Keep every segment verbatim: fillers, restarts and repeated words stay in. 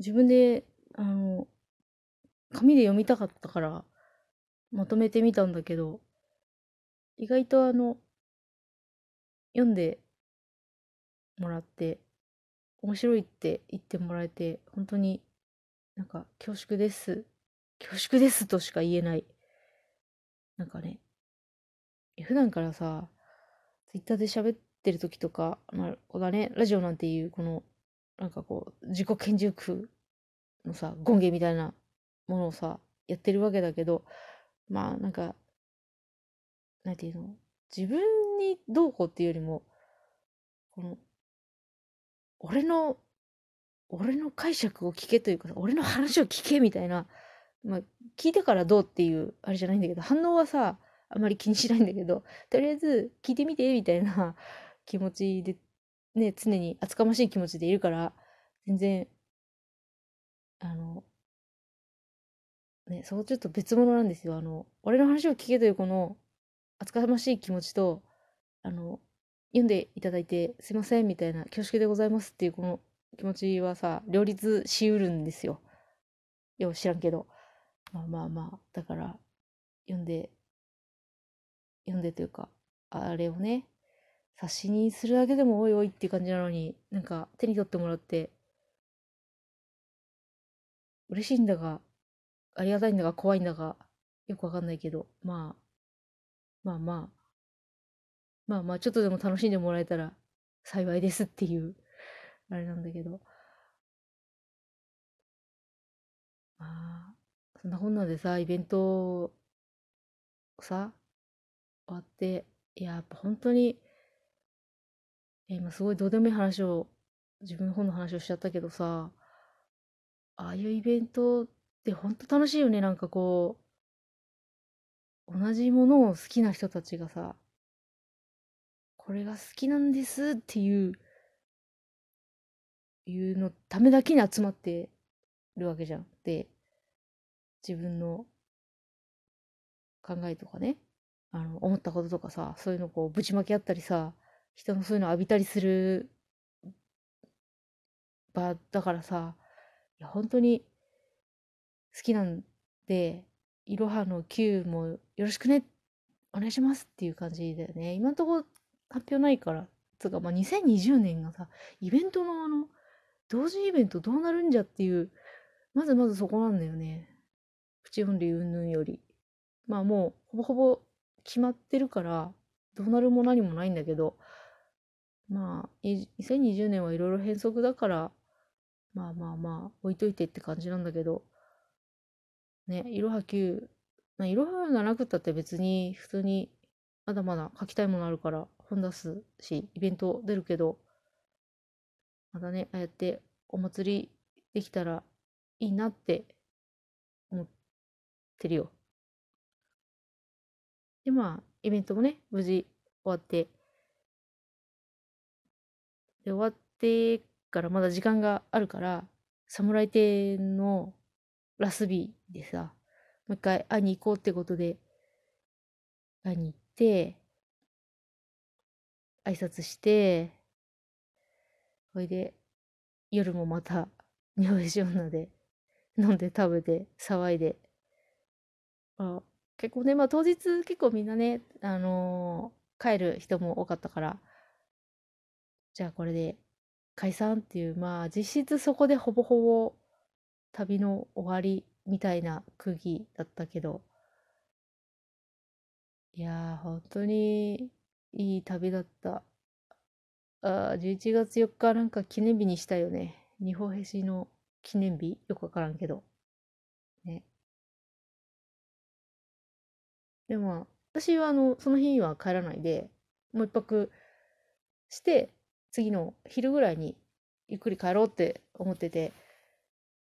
自分であの紙で読みたかったからまとめてみたんだけど、意外とあの読んでもらって面白いって言ってもらえて、本当になんか恐縮です恐縮ですとしか言えない。なんかね、普段からさ、ツイッターで喋ってる時とか、まあ、こだね、ラジオなんていうこのなんかこう自己顕示欲のさ権限みたいなものをさやってるわけだけど、まあなんかなんていうの、自分にどうこうっていうよりも、この俺の俺の解釈を聞けというか、俺の話を聞けみたいな、まあ、聞いてからどうっていうあれじゃないんだけど、反応はさあんまり気にしないんだけど、とりあえず聞いてみてみたいな気持ちでね、常に厚かましい気持ちでいるから、全然あのね、そこちょっと別物なんですよ。あの俺の話を聞けというこの厚かましい気持ちと、あの読んでいただいてすいませんみたいな恐縮でございますっていうこの気持ちはさ両立しうるんですよ。よう知らんけど、まあまあまあ、だから読んで読んでというか、あれをね冊子にするだけでもおいおいっていう感じなのに、なんか手に取ってもらって嬉しいんだがありがたいんだが怖いんだがよくわかんないけど、まあまあまあまあまあちょっとでも楽しんでもらえたら幸いですっていうあれなんだけど、まあそんなこんなでさイベントをさ終わって、いややっぱ本当に今すごいどうでもいい話を、自分の本の話をしちゃったけどさ、ああいうイベントって本当楽しいよね。なんかこう同じものを好きな人たちがさ、これが好きなんですっていういうのためだけに集まってるわけじゃん。で、自分の考えとかね、あの思ったこととかさ、そういうのこうぶちまけ合ったりさ、人のそういうの浴びたりする場だからさ、いや本当に好きなんで、いろはの Q もよろしくねお願いしますっていう感じだよね。今のところ発表ないから、つかまあにせんにじゅうねんがさ、イベントのあの同時イベントどうなるんじゃっていう、まずまずそこなんだよね。プチオンリー云々より、まあもうほぼほぼ決まってるからどうなるも何もないんだけど、まあにせんにじゅうねんはいろいろ変則だから、まあまあまあ置いといてって感じなんだけどね。いろはQ、まあ、いろはがなくったって別に普通にまだまだ書きたいものあるから本出すし、イベント出るけど、またね、ああやってお祭りできたらいいなって思ってるよ。で、まあイベントもね、無事終わって、で終わってからまだ時間があるから、侍亭のラス日でさ、もう一回会いに行こうってことで会いに行って、挨拶して、ほいで夜もまた匂いし女で飲んで食べて騒いで、あ結構ね、まあ当日結構みんなね、あのー、帰る人も多かったから、じゃあこれで解散っていう、まあ実質そこでほぼほぼ旅の終わりみたいな空気だったけど、いやー本当にいい旅だった。あじゅういちがつよっかなんか記念日にしたよね。日本へしの記念日、よくわからんけどね。でも私はあのその日は帰らないで、もう一泊して次の昼ぐらいにゆっくり帰ろうって思ってて、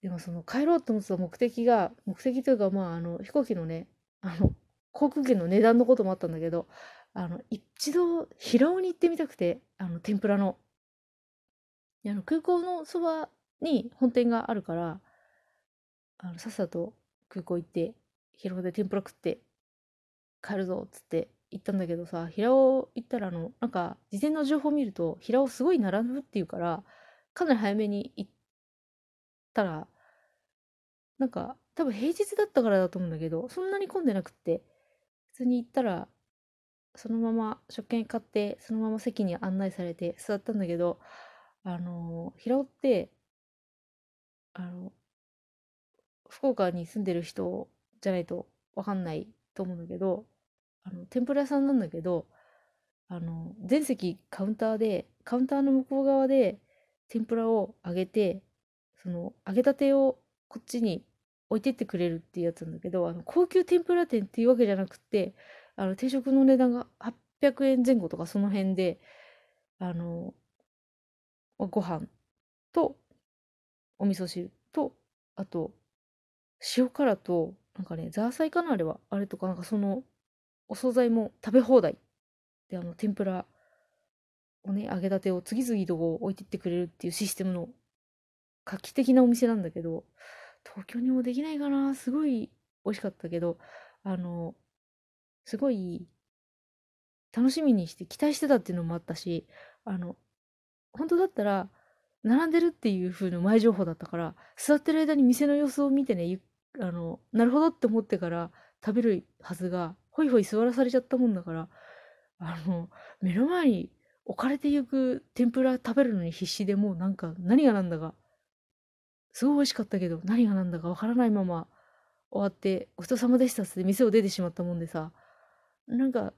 でもその帰ろうと思ってた目的が、目的というか、まああの飛行機のね、あの航空券の値段のこともあったんだけど、あの一度平尾に行ってみたくて、あの天ぷらの、あの空港のそばに本店があるから、あのさっさと空港行って平尾で天ぷら食って帰るぞっつって行ったんだけどさ、平尾行ったらあのなんか事前の情報を見ると平尾すごい並ぶっていうから、かなり早めに行ったら、なんか多分平日だったからだと思うんだけど、そんなに混んでなくって、普通に行ったらそのまま食券買ってそのまま席に案内されて座ったんだけど、あの平尾ってあの福岡に住んでる人じゃないと分かんないと思うんだけど、あの天ぷら屋さんなんだけど、あの全席カウンターで、カウンターの向こう側で天ぷらを揚げて、その揚げたてをこっちに置いてってくれるっていうやつなんだけど、あの高級天ぷら店っていうわけじゃなくて、あの定食の値段がはっぴゃくえんぜん後とかその辺で、あのご飯とお味噌汁と、あと塩辛と、なんかねザーサイかな、あれはあれとか、なんかそのお惣菜も食べ放題で、あの天ぷらをね、揚げたてを次々とこう置いてってくれるっていうシステムの画期的なお店なんだけど、東京にもできないかな。すごい美味しかったけど、あのすごい楽しみにして期待してたっていうのもあったし、あの本当だったら並んでるっていう風の前情報だったから、座ってる間に店の様子を見てね、ゆあのなるほどって思ってから食べるはずが、ホイホイ座らされちゃったもんだから、あの目の前に置かれてゆく天ぷら食べるのに必死で、もうなんか何がなんだか、すごい美味しかったけど何がなんだかわからないまま終わって、ごちそうさまでしたって店を出てしまったもんでさ、なんか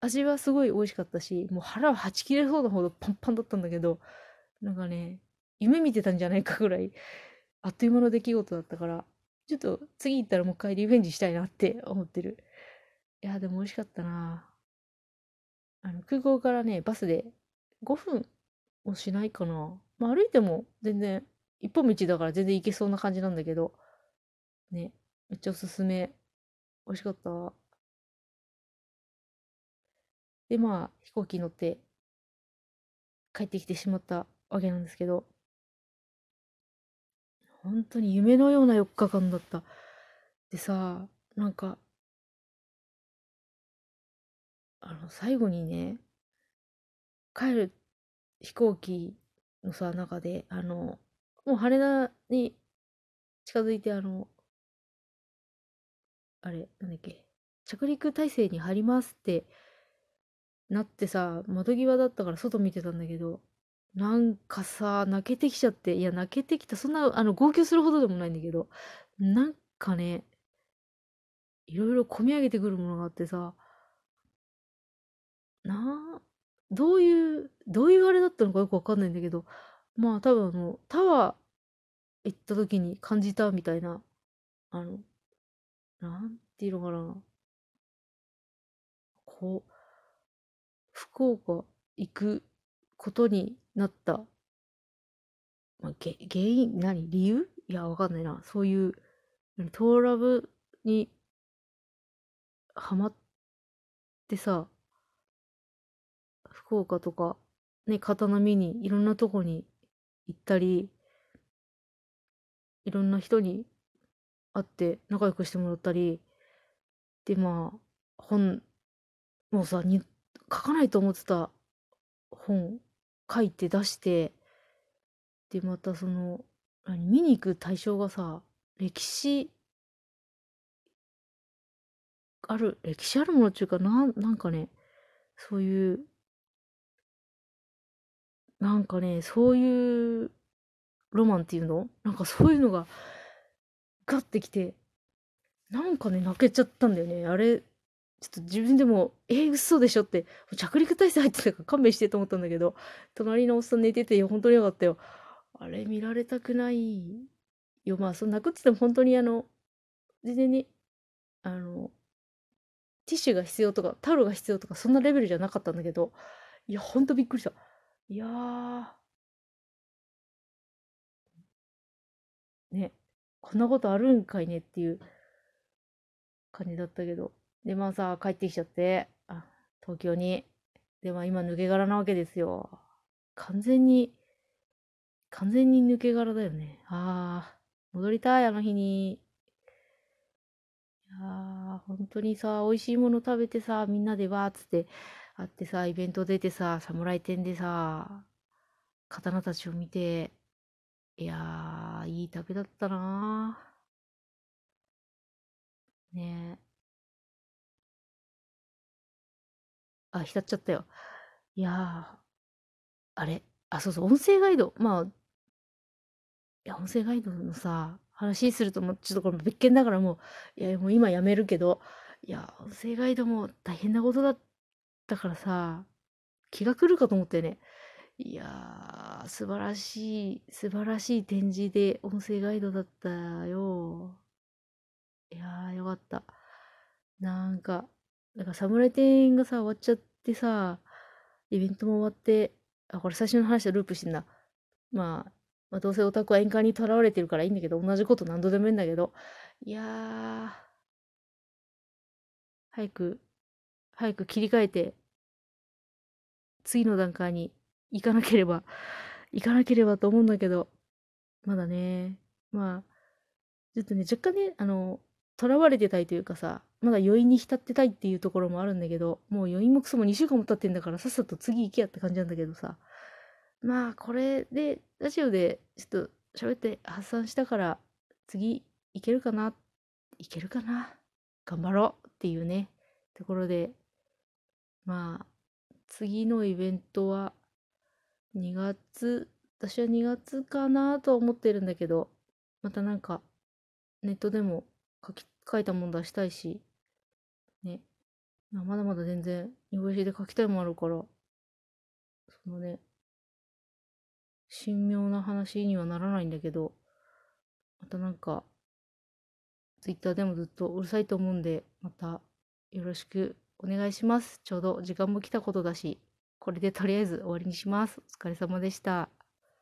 味はすごい美味しかったし、もう腹ははち切れそうなほどパンパンだったんだけど、なんかね夢見てたんじゃないかぐらいあっという間の出来事だったから、ちょっと次行ったらもう一回リベンジしたいなって思ってる。いやでも美味しかったな。あの空港からねバスでごふんもしないかな、まあ、歩いても全然一本道だから全然行けそうな感じなんだけどね、めっちゃおすすめ、美味しかった。でまあ飛行機乗って帰ってきてしまったわけなんですけど、本当に夢のようなよっかかんだった。でさ、なんかあの最後にね、帰る飛行機のさ中で、あのもう羽田に近づいて、あのあれなんだっけ、着陸体制に入りますってなってさ、窓際だったから外見てたんだけど、なんかさ泣けてきちゃって、いや泣けてきた、そんなあの号泣するほどでもないんだけど、なんかねいろいろ込み上げてくるものがあってさ、なあどういうどういうあれだったのかよくわかんないんだけど、まあ多分あのタワー行った時に感じたみたいな、あのなんていうのかな、こう福岡行くことになった、まあ、げ原因何理由いやわかんないな、そういうトーラブにハマってさ、福岡とかね刀見にいろんなとこに行ったり、いろんな人に会って仲良くしてもらったりで、まあ本もうさに書かないと思ってた本書いて出して、でまたその見に行く対象がさ、歴史ある歴史あるものっていうかな、なんかねそういうなんかねそういうロマンっていうの、なんかそういうのがガッてきて、なんかね泣けちゃったんだよね。あれちょっと自分でもえー、嘘でしょって、着陸体制入ってたから勘弁してと思ったんだけど、隣のおっさん寝てて本当によかったよ。あれ見られたくないよ。まあその泣くって言っても本当にあの全然ねあのティッシュが必要とかタオルが必要とかそんなレベルじゃなかったんだけど、いやほんとびっくりした。いやーね、こんなことあるんかいねっていう感じだったけど、でまあさ帰ってきちゃって、あ東京にでまあ今抜け殻なわけですよ。完全に完全に抜け殻だよね。あー戻りたいあの日に。いやー本当にさ美味しいもの食べてさ、みんなでわーっつってあってさ、イベント出てさ、侍店でさ刀たちを見ていやー、いい旅だったなー。ねえ。あ、浸っちゃったよ。いやー、あれ、あ、そうそう、音声ガイド。まあ、いや、音声ガイドのさ、話するともう、ちょっとこれ別件だからもう、いや、もう今やめるけど、いや、音声ガイドも大変なことだったからさ、気が狂るかと思ったよね。いやー、素晴らしい、素晴らしい展示で音声ガイドだったよ。いやー、よかった。なんか、なんか侍店員がさ、終わっちゃってさ、イベントも終わって、あ、これ最初の話はループしてんな。まあ、まあ、どうせオタクは円環にとらわれてるからいいんだけど、同じこと何度でも言うんだけど、いやー、早く、早く切り替えて、次の段階に行かなければ、行かなければと思うんだけど、まだね、まあ、ちょっとね、若干ね、あの、とらわれてたいというかさ、まだ余韻に浸ってたいっていうところもあるんだけど、もう余韻もクソもにしゅうかんも経ってんだから、さっさと次行けやって感じなんだけどさ、まあこれでラジオでちょっと喋って発散したから、次行けるかな、行けるかな、頑張ろうっていうね、ところで、まあ次のイベントはにがつ、私はにがつかなと思ってるんだけど、またなんかネットでも書き、書いたもん出したいし、ね、まあまだまだ全然、ヨガシで書きたいもんあるから、そのね、神妙な話にはならないんだけど、またなんか、ツイッターでもずっとうるさいと思うんで、またよろしくお願いします。ちょうど時間も来たことだし、これでとりあえず終わりにします。お疲れ様でした。